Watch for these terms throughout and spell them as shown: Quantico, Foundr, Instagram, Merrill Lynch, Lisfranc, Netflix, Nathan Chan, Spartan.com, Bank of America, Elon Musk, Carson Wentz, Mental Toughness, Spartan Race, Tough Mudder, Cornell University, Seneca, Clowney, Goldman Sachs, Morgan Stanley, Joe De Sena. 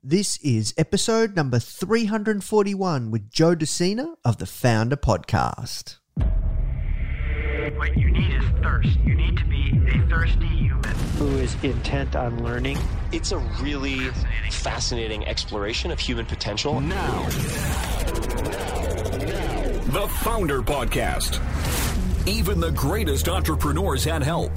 This is episode number 341 with Joe De Sena of the Foundr Podcast. What you need is thirst. You need to be a thirsty human who is intent on learning. It's a really fascinating exploration of human potential. Now, the Foundr Podcast. Even the greatest entrepreneurs had help.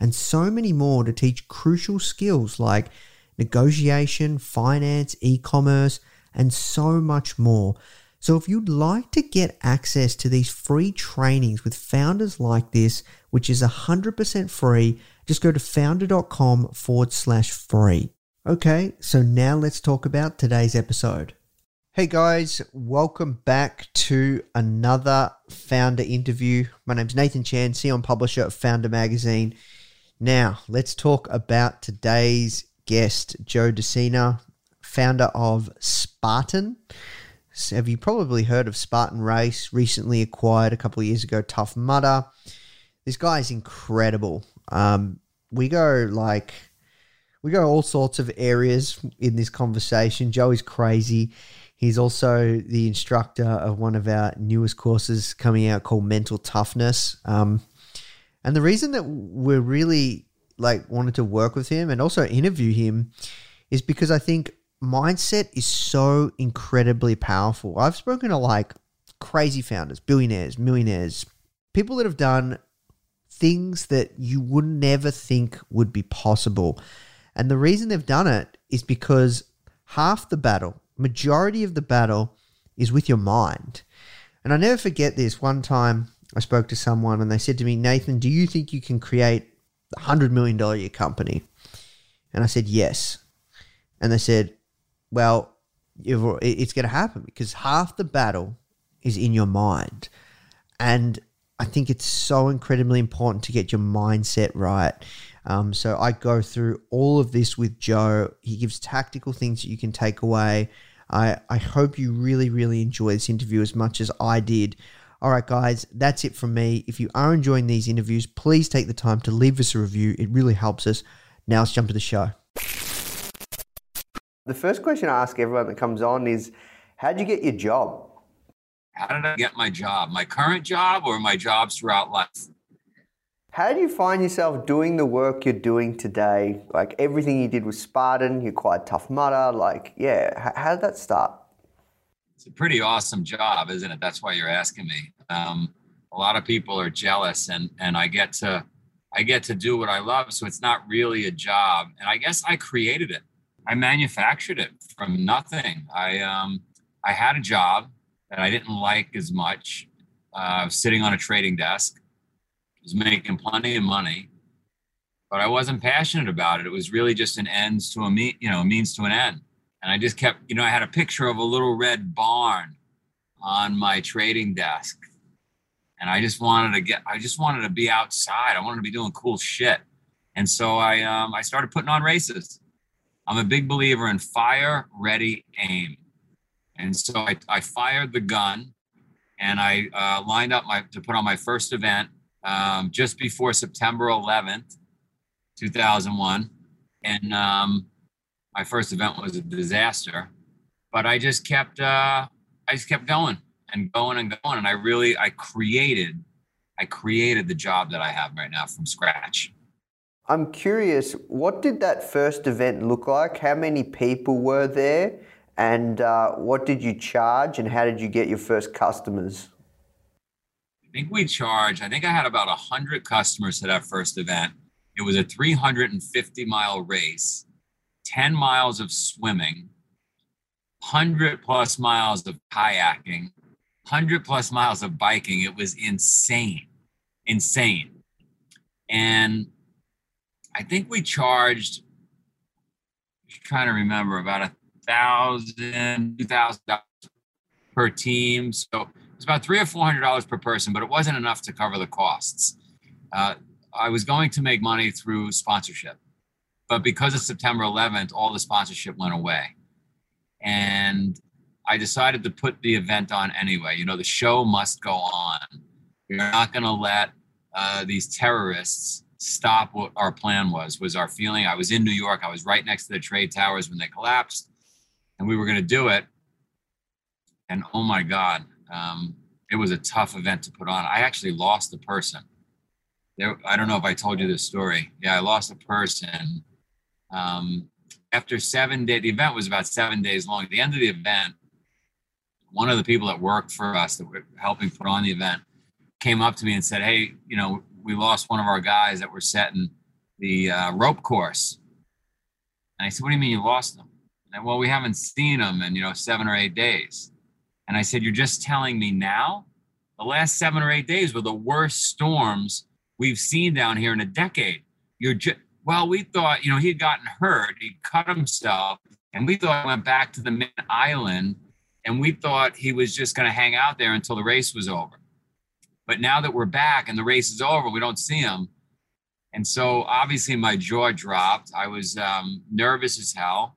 and so many more to teach crucial skills like negotiation, finance, e-commerce, and so much more. So if you'd like to get access to these free trainings with founders like this, which is 100% free, just go to foundr.com/free. Okay, so now let's talk about today's episode. Hey guys, welcome back to another Foundr interview. My name's Nathan Chan, CEO and publisher of Foundr Magazine. Now, let's talk about today's guest, Joe De Sena, founder of Spartan. So have you probably heard of Spartan Race, recently acquired a couple of years ago, Tough Mudder. This guy is incredible. We go all sorts of areas in this conversation. Joe is crazy. He's also the instructor of one of our newest courses coming out called Mental Toughness. And the reason that we're really wanted to work with him and also interview him is because I think mindset is so incredibly powerful. I've spoken to crazy founders, billionaires, millionaires, people that have done things that you would never think would be possible. And the reason they've done it is because half the battle, majority of the battle, is with your mind. And I never forget this. One time I spoke to someone and they said to me, Nathan, do you think you can create a $100 million a year company? And I said, yes. And they said, well, it's going to happen because half the battle is in your mind. And I think it's so incredibly important to get your mindset right. So I go through all of this with Joe. He gives tactical things that you can take away. I hope you really, really enjoy this interview as much as I did. All right, guys, that's it from me. If you are enjoying these interviews, please take the time to leave us a review. It really helps us. Now let's jump to the show. The first question I ask everyone that comes on is, how'd you get your job? How did I get my job? My current job or my jobs throughout life? How do you find yourself doing the work you're doing today? Everything you did with Spartan, you acquired Tough Mudder. How did that start? It's a pretty awesome job, isn't it? That's why you're asking me. A lot of people are jealous, and I get to do what I love, so it's not really a job. And I guess I created it. I manufactured it from nothing. I had a job that I didn't like as much, sitting on a trading desk. Was making plenty of money, but I wasn't passionate about it. It was really just a means to an end. And I just kept, I had a picture of a little red barn on my trading desk. And I just wanted to be outside. I wanted to be doing cool shit. And so I started putting on races. I'm a big believer in fire, ready, aim. And so I fired the gun, and I lined up to put on my first event just before September 11th, 2001. And my first event was a disaster, but I just kept going and going and going. And I created the job that I have right now from scratch. I'm curious, what did that first event look like? How many people were there? And what did you charge, and how did you get your first customers? I think I had about 100 customers at that first event. It was a 350-mile race, 10 miles of swimming, 100-plus miles of kayaking, 100-plus miles of biking. It was insane. And I think we charged, I'm trying to remember, about $2,000 per team. So it was about $300 or $400 per person, but it wasn't enough to cover the costs. I was going to make money through sponsorship, but because of September 11th, all the sponsorship went away. And I decided to put the event on anyway. You know, the show must go on. We're not going to let these terrorists stop what our plan was our feeling. I was in New York. I was right next to the trade towers when they collapsed, and we were going to do it. And oh my God, it was a tough event to put on. I actually lost a person. I don't know if I told you this story. Yeah, I lost a person. After 7 days, the event was about 7 days long. At the end of the event, one of the people that worked for us that were helping put on the event came up to me and said, hey, you know, we lost one of our guys that were setting the rope course. And I said, what do you mean you lost them? And well, we haven't seen them in, 7 or 8 days. And I said, you're just telling me now? The last 7 or 8 days were the worst storms we've seen down here in a decade. Well, we thought, he had gotten hurt, he cut himself, and we thought he went back to the main island, and we thought he was just going to hang out there until the race was over. But now that we're back and the race is over, we don't see him. And so obviously my jaw dropped. I was nervous as hell.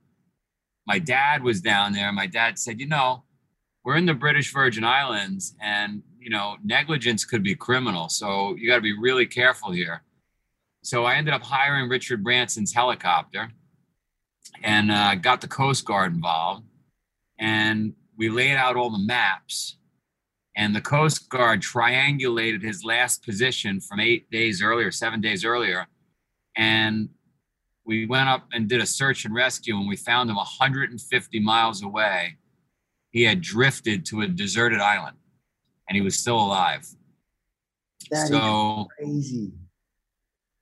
My dad was down there. My dad said, we're in the British Virgin Islands, and, negligence could be criminal. So you got to be really careful here. So I ended up hiring Richard Branson's helicopter and got the Coast Guard involved. And we laid out all the maps. And the Coast Guard triangulated his last position from 7 days earlier. And we went up and did a search and rescue, and we found him 150 miles away. He had drifted to a deserted island, and he was still alive. That is crazy.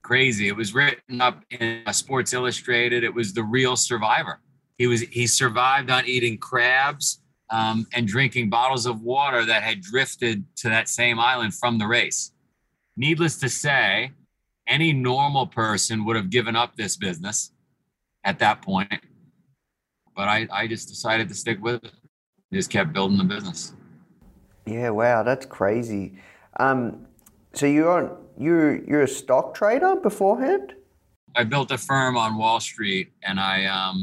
Crazy. It was written up in Sports Illustrated. It was the real survivor. He survived on eating crabs and drinking bottles of water that had drifted to that same island from the race. Needless to say, any normal person would have given up this business at that point. But I just decided to stick with it. Just kept building the business. Yeah, wow, that's crazy. So you're a stock trader beforehand? I built a firm on Wall Street, and I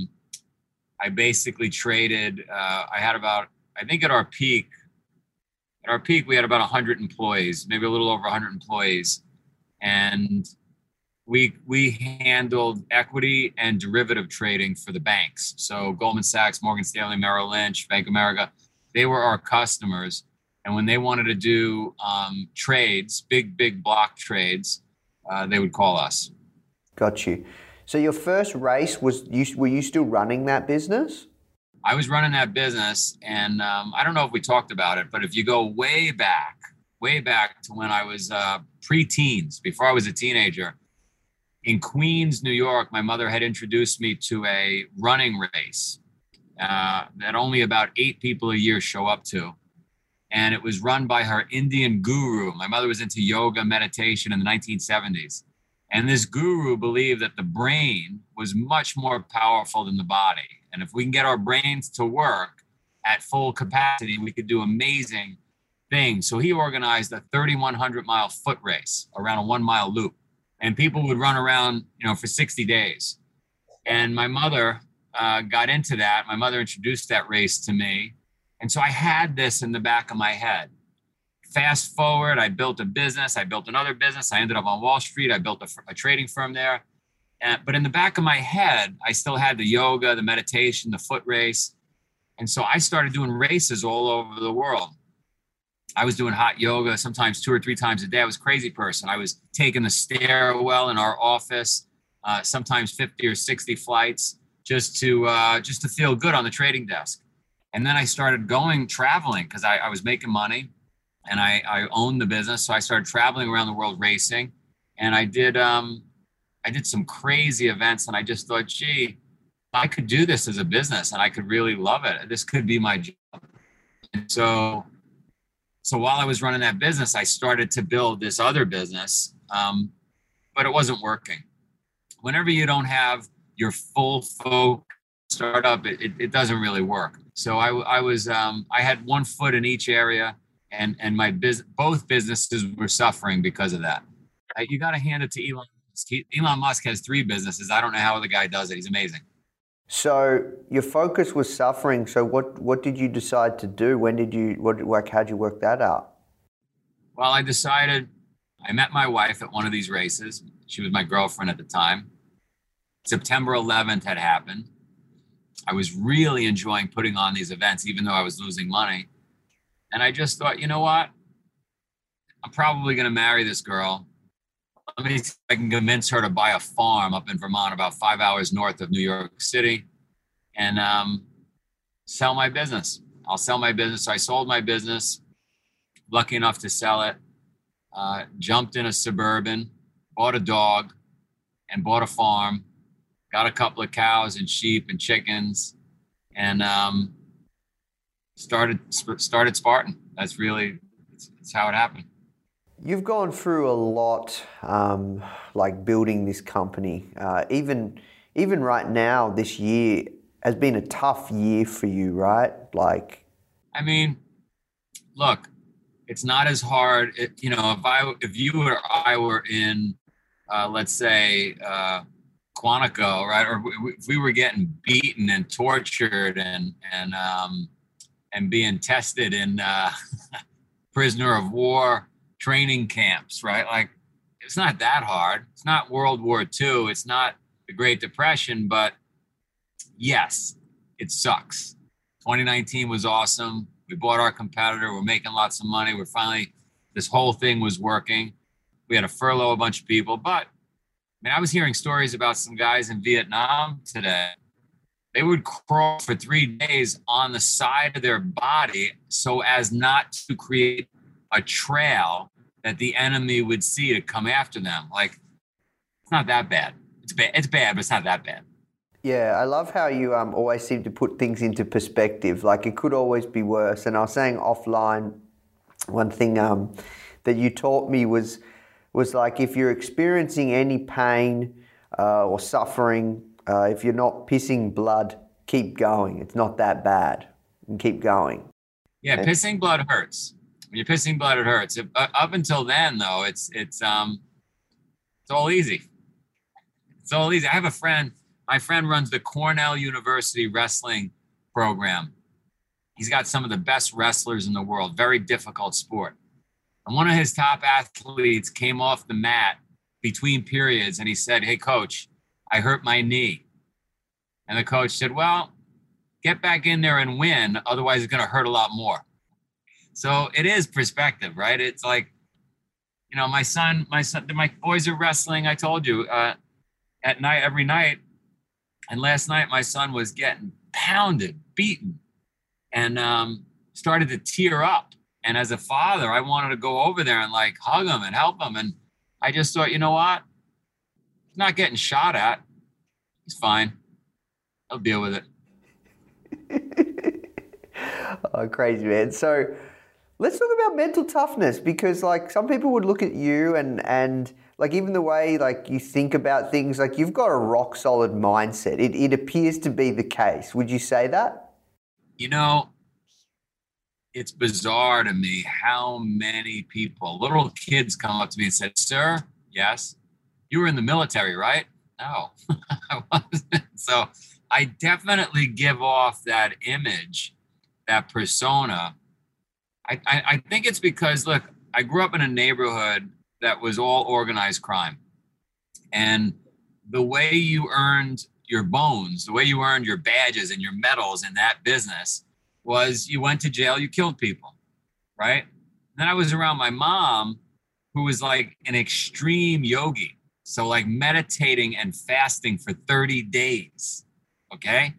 basically traded. I think at our peak, we had about 100 employees, maybe a little over 100 employees, and we handled equity and derivative trading for the banks. So Goldman Sachs, Morgan Stanley, Merrill Lynch, Bank of America, they were our customers. And when they wanted to do trades, big block trades, they would call us. Got you. So your first race were you still running that business? I was running that business, and I don't know if we talked about it, but if you go way back to when I was pre-teens, before I was a teenager, in Queens, New York, my mother had introduced me to a running race that only about 8 people a year show up to. And it was run by her Indian guru. My mother was into yoga, meditation in the 1970s. And this guru believed that the brain was much more powerful than the body. And if we can get our brains to work at full capacity, we could do amazing things. So he organized a 3,100-mile foot race around a 1-mile loop. And people would run around, for 60 days. And my mother got into that. My mother introduced that race to me. And so I had this in the back of my head. Fast forward, I built a business. I built another business. I ended up on Wall Street. I built a trading firm there. But in the back of my head, I still had the yoga, the meditation, the foot race. And so I started doing races all over the world. I was doing hot yoga sometimes 2 or 3 times a day. I was a crazy person. I was taking the stairwell in our office, sometimes 50 or 60 flights just to feel good on the trading desk. And then I started traveling because I was making money and I owned the business. So I started traveling around the world racing, and I did some crazy events, and I just thought, gee, I could do this as a business and I could really love it. This could be my job. And so while I was running that business, I started to build this other business, but it wasn't working. Whenever you don't have your full focus startup, it doesn't really work. So I had one foot in each area, and my both businesses were suffering because of that. You got to hand it to Elon Musk. Elon Musk has 3 businesses. I don't know how the guy does it. He's amazing. So your focus was suffering. So what did you decide to do? When did you, how'd you work that out? Well, I met my wife at one of these races. She was my girlfriend at the time. September 11th had happened. I was really enjoying putting on these events, even though I was losing money. And I just thought, you know what? I'm probably going to marry this girl. Let me see if I can convince her to buy a farm up in Vermont, about 5 hours north of New York City, and sell my business. I'll sell my business. So I sold my business, lucky enough to sell it, jumped in a Suburban, bought a dog, and bought a farm, got a couple of cows and sheep and chickens, and started Spartan. That's really, it's how it happened. You've gone through a lot, like building this company. Even right now, this year has been a tough year for you, right? Like, I mean, look, it's not as hard. If you or I were in, let's say, Quantico, right? Or if we were getting beaten and tortured and being tested in prisoner of war training camps, right? Like, it's not that hard. It's not World War II. It's not the Great Depression, but yes, it sucks. 2019 was awesome. We bought our competitor. We're making lots of money. We're finally, this whole thing was working. We had to furlough a bunch of people, but I was hearing stories about some guys in Vietnam today. They would crawl for 3 days on the side of their body so as not to create a trail that the enemy would see to come after them. Like, it's not that bad. It's bad, but it's not that bad. Yeah, I love how you always seem to put things into perspective. Like, it could always be worse. And I was saying offline, one thing that you taught me was like, if you're experiencing any pain or suffering, if you're not pissing blood, keep going. It's not that bad. And keep going. Yeah, and pissing blood hurts. When you're pissing blood, it hurts. Up until then, though, it's all easy. It's all easy. I have a friend. My friend runs the Cornell University wrestling program. He's got some of the best wrestlers in the world. Very difficult sport. And one of his top athletes came off the mat between periods, and he said, "Hey, coach, I hurt my knee." And the coach said, "Well, get back in there and win. Otherwise, it's going to hurt a lot more." So it is perspective, right? It's like, my boys are wrestling. I told you at night, every night. And last night, my son was getting pounded, beaten, and started to tear up. And as a father, I wanted to go over there and like hug him and help him. And I just thought, you know what? He's not getting shot at. He's fine. I'll deal with it. Oh, crazy, man. So let's talk about mental toughness, because like some people would look at you and like even the way like you think about things, like you've got a rock solid mindset. It appears to be the case. Would you say that? It's bizarre to me how many people, little kids, come up to me and said, "Sir, yes, you were in the military, right?" "No, I wasn't." So I definitely give off that image that persona. I think it's because, look, I grew up in a neighborhood that was all organized crime. And the way you earned your bones, the way you earned your badges and your medals in that business was you went to jail, you killed people, right? Then I was around my mom, who was like an extreme yogi. So like meditating and fasting for 30 days, okay?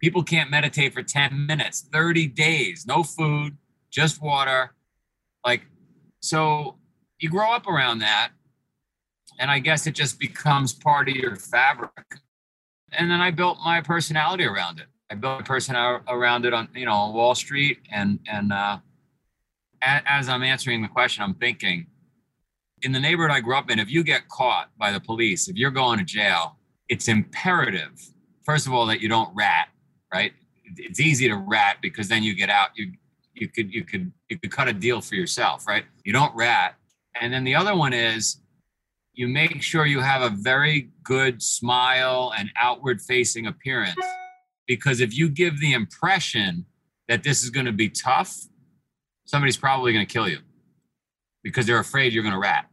People can't meditate for 10 minutes, 30 days, no food, just water. Like, so you grow up around that, and I guess it just becomes part of your fabric. And then I built my personality around it. I built a personality around it on, you know, Wall Street. And as I'm answering the question, I'm thinking, in the neighborhood I grew up in, if you get caught by the police, if you're going to jail, it's imperative, first of all, that you don't rat, right? It's easy to rat because then you get out. You could cut a deal for yourself, right? You don't rat. And then the other one is you make sure you have a very good smile and outward-facing appearance, because if you give the impression that this is going to be tough, somebody's probably going to kill you because they're afraid you're going to rat.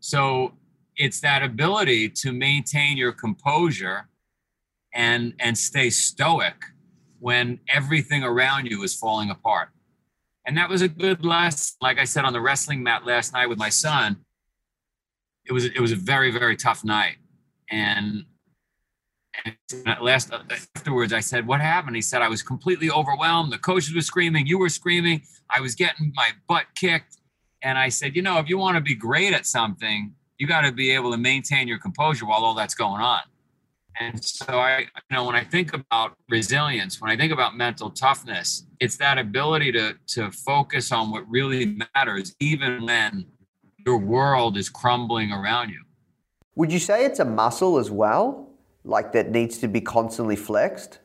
So it's that ability to maintain your composure and stay stoic when everything around you is falling apart. And that was a good lesson. Like I said, on the wrestling mat last night with my son, it was a very, very tough night. And afterwards, I said, what happened? He said, I was completely overwhelmed. The coaches were screaming. You were screaming. I was getting my butt kicked. And I said, you know, if you want to be great at something, you got to be able to maintain your composure while all that's going on. And so I, you know, when I think about resilience, when I think about mental toughness, it's that ability to focus on what really matters, even when your world is crumbling around you. Would you say it's a muscle as well, like that needs to be constantly flexed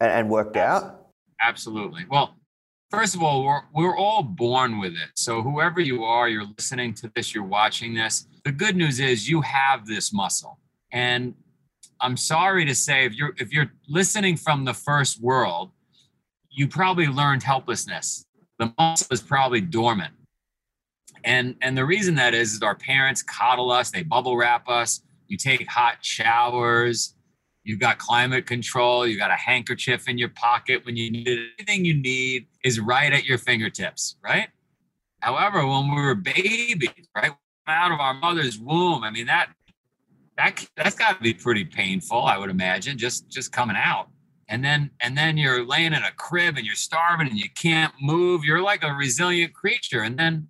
and worked out? Absolutely. Well, first of all, we're all born with it. So whoever you are, you're listening to this, you're watching this. The good news is you have this muscle. And I'm sorry to say, if you're listening from the first world, you probably learned helplessness. The muscle is probably dormant. And the reason that is our parents coddle us, they bubble wrap us, you take hot showers, you've got climate control, you got a handkerchief in your pocket when you need it. Everything you need is right at your fingertips, right? However, when we were babies, right, out of our mother's womb, I mean, that's got to be pretty painful, I would imagine, just coming out. And then you're laying in a crib and you're starving and you can't move. You're like a resilient creature. And then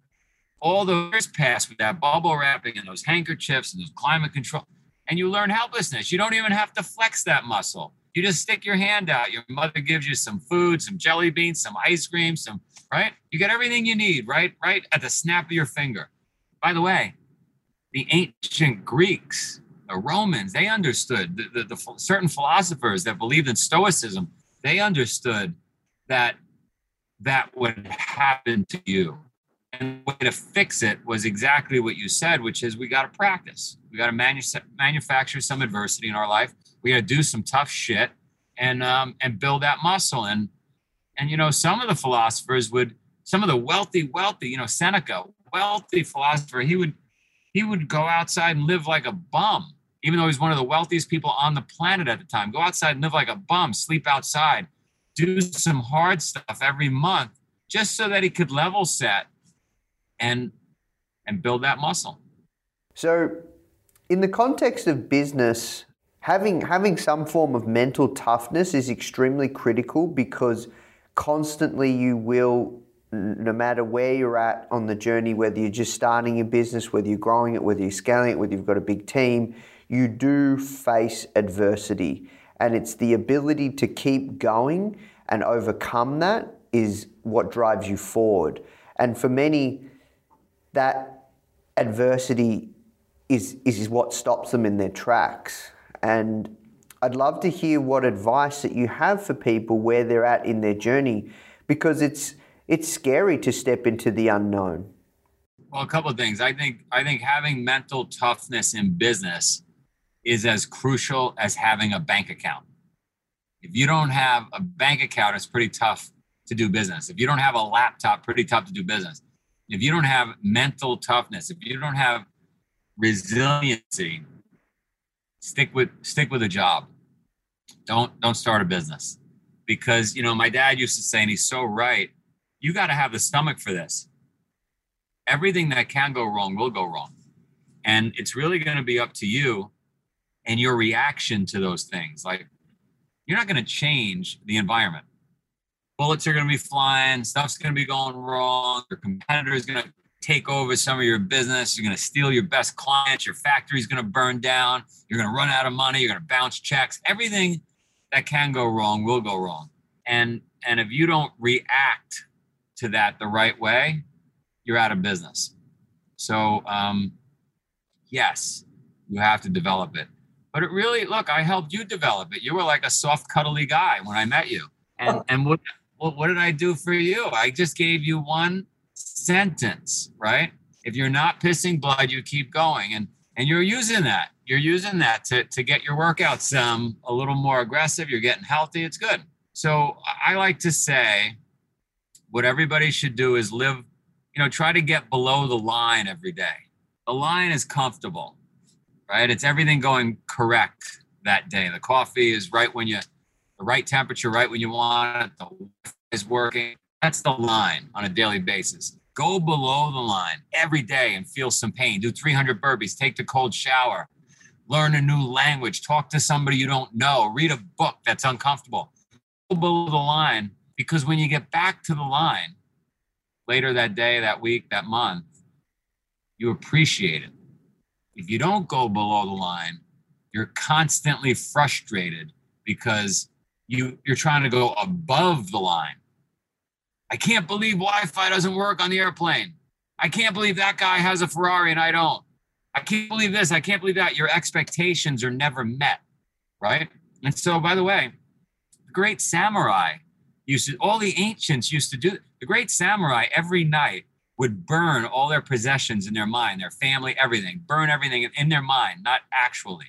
all the years pass with that bubble wrapping and those handkerchiefs and those climate control. And you learn helplessness. You don't even have to flex that muscle. You just stick your hand out. Your mother gives you some food, some jelly beans, some ice cream, some, right? You get everything you need, right at the snap of your finger. By the way, the ancient Greeks, the Romans, they understood, the certain philosophers that believed in Stoicism, they understood that would happen to you. And the way to fix it was exactly what you said, which is we got to practice. We got to manufacture some adversity in our life. We got to do some tough shit and build that muscle. And you know, some of the philosophers would, some of the wealthy, you know, Seneca, wealthy philosopher, he would go outside and live like a bum, even though he's one of the wealthiest people on the planet at the time. Go outside and live like a bum, sleep outside, do some hard stuff every month, just so that he could level set and build that muscle. So in the context of business, having some form of mental toughness is extremely critical, because constantly you will, no matter where you're at on the journey, whether you're just starting a business, whether you're growing it, whether you're scaling it, whether you've got a big team, you do face adversity. And it's the ability to keep going and overcome that is what drives you forward. And for many, that adversity is what stops them in their tracks. And I'd love to hear what advice that you have for people where they're at in their journey, because it's scary to step into the unknown. Well, a couple of things. I think having mental toughness in business is as crucial as having a bank account. If you don't have a bank account, it's pretty tough to do business, if you don't have a laptop, pretty tough to do business. If you don't have mental toughness, if you don't have resiliency, stick with a job. Don't start a business, because, you know, my dad used to say, and he's so right, you got to have the stomach for this. Everything that can go wrong will go wrong. And it's really going to be up to you and your reaction to those things. Like, you're not going to change the environment. Bullets are going to be flying. Stuff's going to be going wrong. Your competitor is going to take over some of your business. You're going to steal your best clients. Your factory's going to burn down. You're going to run out of money. You're going to bounce checks. Everything that can go wrong will go wrong. And if you don't react to that the right way, you're out of business. So, yes, you have to develop it. But it really, look, I helped you develop it. You were like a soft, cuddly guy when I met you. And what did I do for you? I just gave you one sentence, right? If you're not pissing blood, you keep going. And you're using that. You're using that to get your workouts a little more aggressive. You're getting healthy. It's good. So I like to say what everybody should do is live, you know, try to get below the line every day. The line is comfortable, right? It's everything going correct that day. The coffee is right when the right temperature, right when you want it. The Wi-Fi is working. That's the line on a daily basis. Go below the line every day and feel some pain. Do 300 burpees. Take the cold shower. Learn a new language. Talk to somebody you don't know. Read a book that's uncomfortable. Go below the line, because when you get back to the line later that day, that week, that month, you appreciate it. If you don't go below the line, you're constantly frustrated because you're trying to go above the line. I can't believe Wi-Fi doesn't work on the airplane. I can't believe that guy has a Ferrari and I don't. I can't believe this. I can't believe that. Your expectations are never met, right? And so, by the way, the great samurai all the ancients used to do. The great samurai every night would burn all their possessions in their mind, their family, everything, burn everything in their mind, not actually.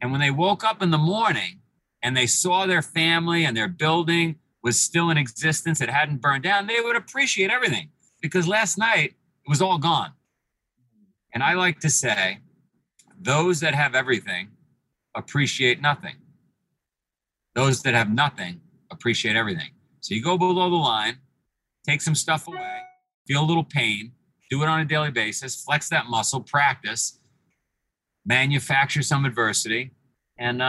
And when they woke up in the morning and they saw their family and their building was still in existence, it hadn't burned down, they would appreciate everything, because last night it was all gone. And I like to say, those that have everything appreciate nothing. Those that have nothing appreciate everything. So you go below the line, take some stuff away, feel a little pain, do it on a daily basis, flex that muscle, practice, manufacture some adversity, and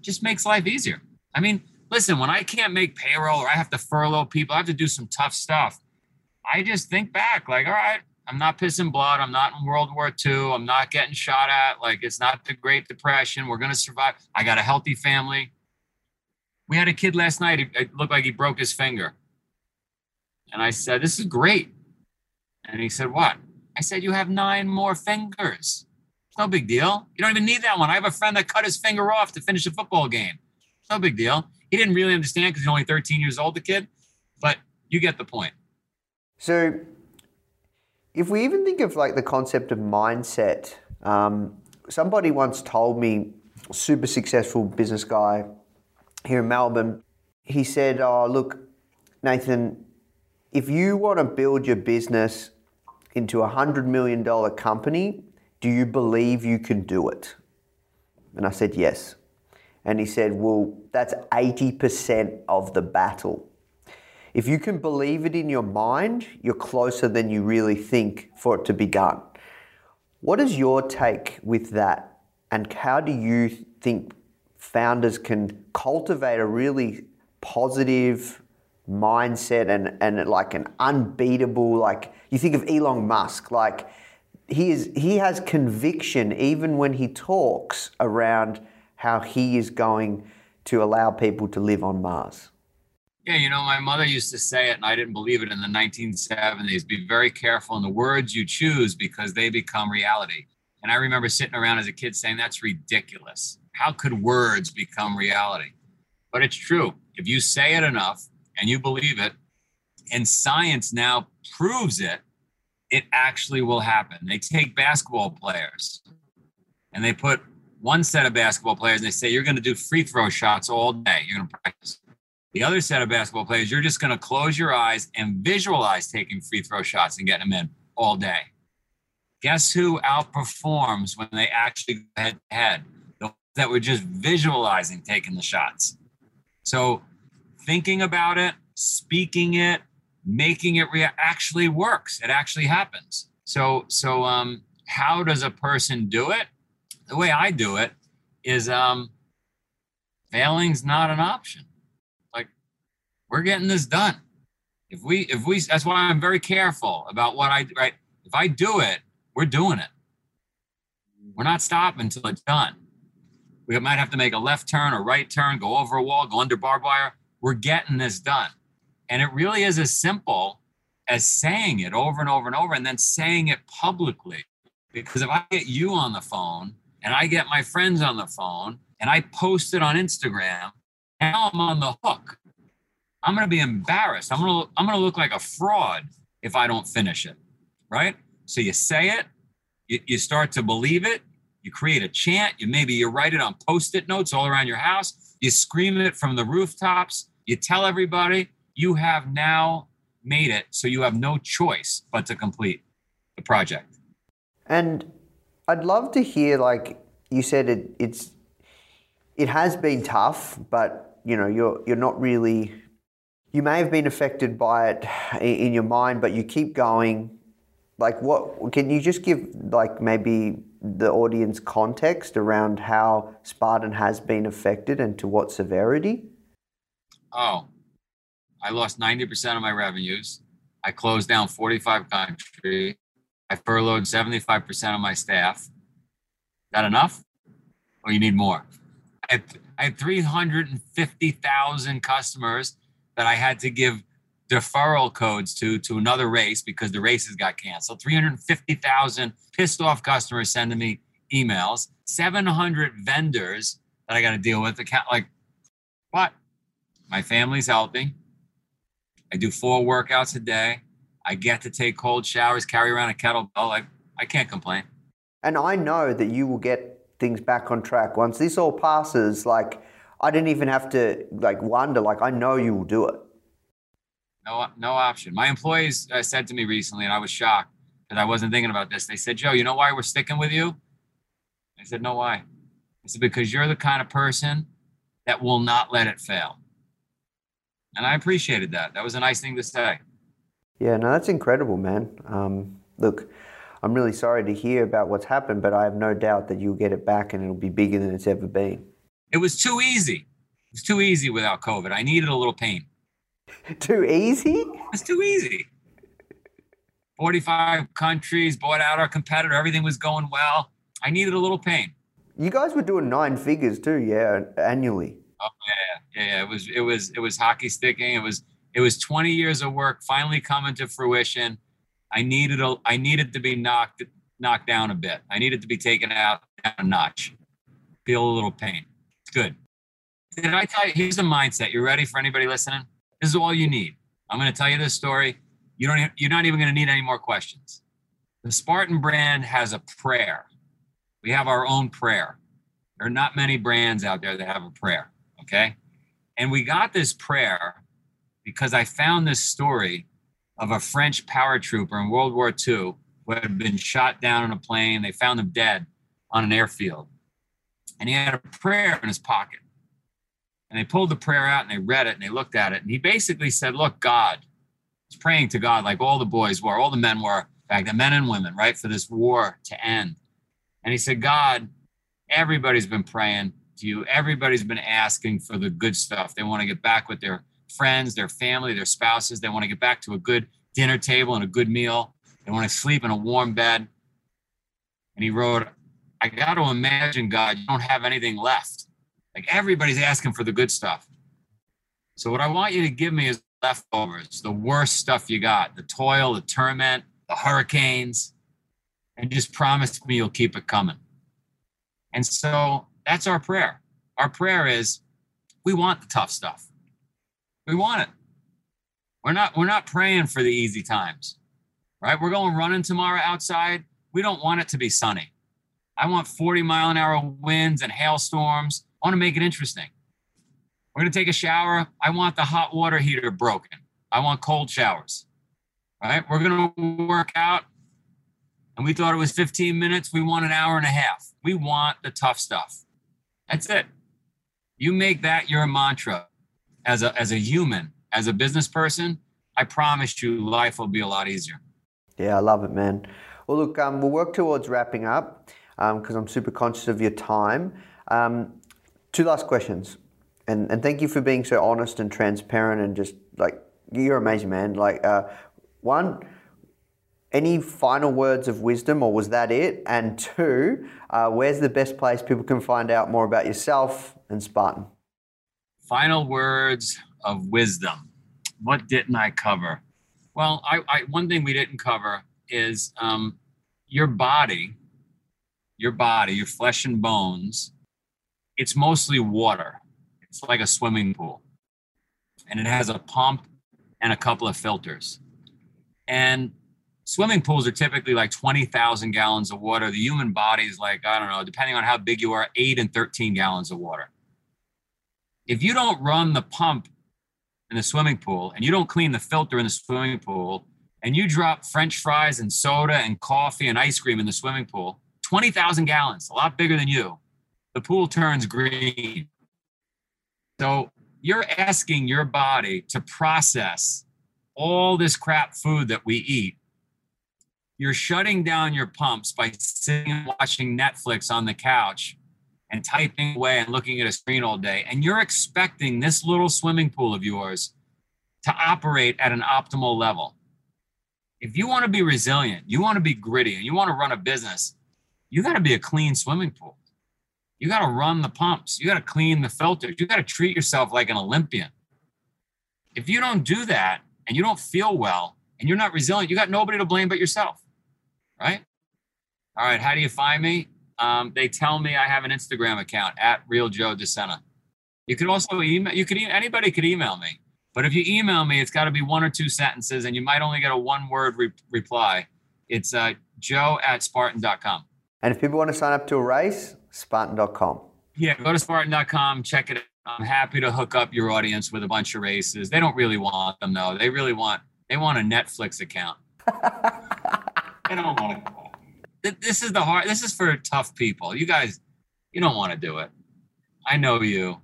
just makes life easier. I mean, listen, when I can't make payroll or I have to furlough people, I have to do some tough stuff, I just think back, like, all right, I'm not pissing blood. I'm not in World War II. I'm not getting shot at. Like, it's not the Great Depression. We're going to survive. I got a healthy family. We had a kid last night. It looked like he broke his finger. And I said, this is great. And he said, what? I said, you have 9 more fingers. It's no big deal. You don't even need that one. I have a friend that cut his finger off to finish a football game. It's no big deal. He didn't really understand because he's only 13 years old, the kid. But you get the point. So if we even think of like the concept of mindset, somebody once told me, super successful business guy here in Melbourne, he said, oh, look, Nathan, if you want to build your business into a $100 million company, do you believe you can do it? And I said, yes. And he said, well, that's 80% of the battle. If you can believe it in your mind, you're closer than you really think for it to be done. What is your take with that? And how do you think founders can cultivate a really positive mindset and like an unbeatable, like you think of Elon Musk, like he has conviction even when he talks around how he is going to allow people to live on Mars? Yeah, you know, my mother used to say it and I didn't believe it in the 1970s, be very careful in the words you choose because they become reality. And I remember sitting around as a kid saying, that's ridiculous. How could words become reality? But it's true. If you say it enough and you believe it, and science now proves it, it actually will happen. They take basketball players and they put one set of basketball players and they say, you're going to do free throw shots all day. You're going to practice. The other set of basketball players, you're just going to close your eyes and visualize taking free throw shots and getting them in all day. Guess who outperforms when they actually go head to head? Those that were just visualizing taking the shots. So thinking about it, speaking it, making it actually works. It actually happens. So how does a person do it? The way I do it is failing's not an option. Like, we're getting this done. If we, that's why I'm very careful about what I do, right? If I do it, we're doing it. We're not stopping until it's done. We might have to make a left turn or right turn, go over a wall, go under barbed wire. We're getting this done. And it really is as simple as saying it over and over and over, and then saying it publicly. Because if I get you on the phone and I get my friends on the phone and I post it on Instagram, now I'm on the hook. I'm going to be embarrassed. I'm going to look like a fraud if I don't finish it, right? So you say it, you start to believe it, you create a chant, you write it on Post-it notes all around your house, you scream it from the rooftops, you tell everybody. You have now made it, so you have no choice but to complete the project. And I'd love to hear, like you said, it has been tough, but you know, you're not really, you may have been affected by it in your mind, but you keep going. Like, what can you just give, like, maybe the audience context around how Spartan has been affected and to what severity? Oh. I lost 90% of my revenues. I closed down 45 countries. I furloughed 75% of my staff. Is that enough? Or you need more? I had 350,000 customers that I had to give deferral codes to another race because the races got canceled. 350,000 pissed off customers sending me emails. 700 vendors that I got to deal with. Like, what? My family's healthy. I do 4 workouts a day. I get to take cold showers, carry around a kettlebell. I can't complain. And I know that you will get things back on track. Once this all passes, like, I didn't even have to, like, wonder. Like, I know you will do it. No option. My employees said to me recently, and I was shocked because I wasn't thinking about this. They said, Joe, you know why we're sticking with you? I said, no, why? I said, because you're the kind of person that will not let it fail. And I appreciated that. That was a nice thing to say. Yeah, no, that's incredible, man. Look, I'm really sorry to hear about what's happened, but I have no doubt that you'll get it back and it'll be bigger than it's ever been. It was too easy. It was too easy without COVID. I needed a little pain. Too easy? It was too easy. 45 countries, bought out our competitor. Everything was going well. I needed a little pain. You guys were doing 9 figures too, yeah, annually. Oh, yeah. It was hockey sticking. It was 20 years of work finally coming to fruition. I needed to be knocked down a bit. I needed to be taken out a notch. Feel a little pain. It's good. Did I tell you, here's the mindset. You ready for anybody listening? This is all you need. I'm going to tell you this story. You're not even going to need any more questions. The Spartan brand has a prayer. We have our own prayer. There are not many brands out there that have a prayer. Okay. And we got this prayer because I found this story of a French paratrooper in World War II who had been shot down in a plane. They found him dead on an airfield. And he had a prayer in his pocket. And they pulled the prayer out and they read it and they looked at it. And he basically said, look, God, he's praying to God like all the boys were, all the men were, back then, men and women, right, for this war to end. And he said, God, everybody's been praying to you. Everybody's been asking for the good stuff. They want to get back with their friends, their family, their spouses. They want to get back to a good dinner table and a good meal. They want to sleep in a warm bed. And he wrote, I got to imagine, God, you don't have anything left. Like, everybody's asking for the good stuff. So what I want you to give me is leftovers, the worst stuff you got, the toil, the torment, the hurricanes, and just promise me you'll keep it coming. And so that's our prayer. Our prayer is, we want the tough stuff. We want it. We're not praying for the easy times, right? We're going running tomorrow outside. We don't want it to be sunny. I want 40-mile-an-hour winds and hailstorms. I want to make it interesting. We're going to take a shower. I want the hot water heater broken. I want cold showers. All right. We're going to work out. And we thought it was 15 minutes. We want an hour and a half. We want the tough stuff. That's it. You make that your mantra as a human, as a business person, I promise you life will be a lot easier. Yeah, I love it, man. Well, look, we'll work towards wrapping up because I'm super conscious of your time. Two last questions. And thank you for being so honest and transparent and just like, you're amazing, man. Like, one, any final words of wisdom, or was that it? And two, where's the best place people can find out more about yourself and Spartan? Final words of wisdom. What didn't I cover? Well, I one thing we didn't cover is your body, your flesh and bones, it's mostly water. It's like a swimming pool. And it has a pump and a couple of filters. And swimming pools are typically like 20,000 gallons of water. The human body is like, I don't know, depending on how big you are, 8 and 13 gallons of water. If you don't run the pump in the swimming pool and you don't clean the filter in the swimming pool and you drop French fries and soda and coffee and ice cream in the swimming pool, 20,000 gallons, a lot bigger than you, the pool turns green. So you're asking your body to process all this crap food that we eat. You're shutting down your pumps by sitting and watching Netflix on the couch and typing away and looking at a screen all day. And you're expecting this little swimming pool of yours to operate at an optimal level. If you want to be resilient, you want to be gritty, and you want to run a business, you got to be a clean swimming pool. You got to run the pumps. You got to clean the filters. You got to treat yourself like an Olympian. If you don't do that and you don't feel well and you're not resilient, you got nobody to blame but yourself. Right? All right. How do you find me? They tell me I have an Instagram account at Real Joe De Sena. You could also email. Anybody could email me. But if you email me, it's got to be one or two sentences, and you might only get a one-word reply. It's joe@spartan.com. And if people want to sign up to a race, Spartan.com. Yeah, go to Spartan.com. Check it out. I'm happy to hook up your audience with a bunch of races. They don't really want them, though. They want a Netflix account. They don't want to. This is for tough people. You guys, you don't want to do it. I know you.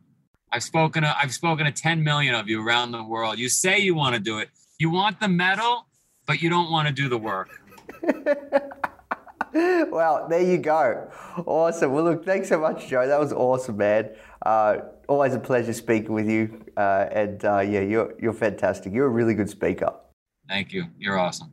I've spoken to 10 million of you around the world. You say you want to do it. You want the medal, but you don't want to do the work. Well, there you go. Awesome. Well, look, thanks so much, Joe. That was awesome, man. Always a pleasure speaking with you. And you're fantastic. You're a really good speaker. Thank you. You're awesome.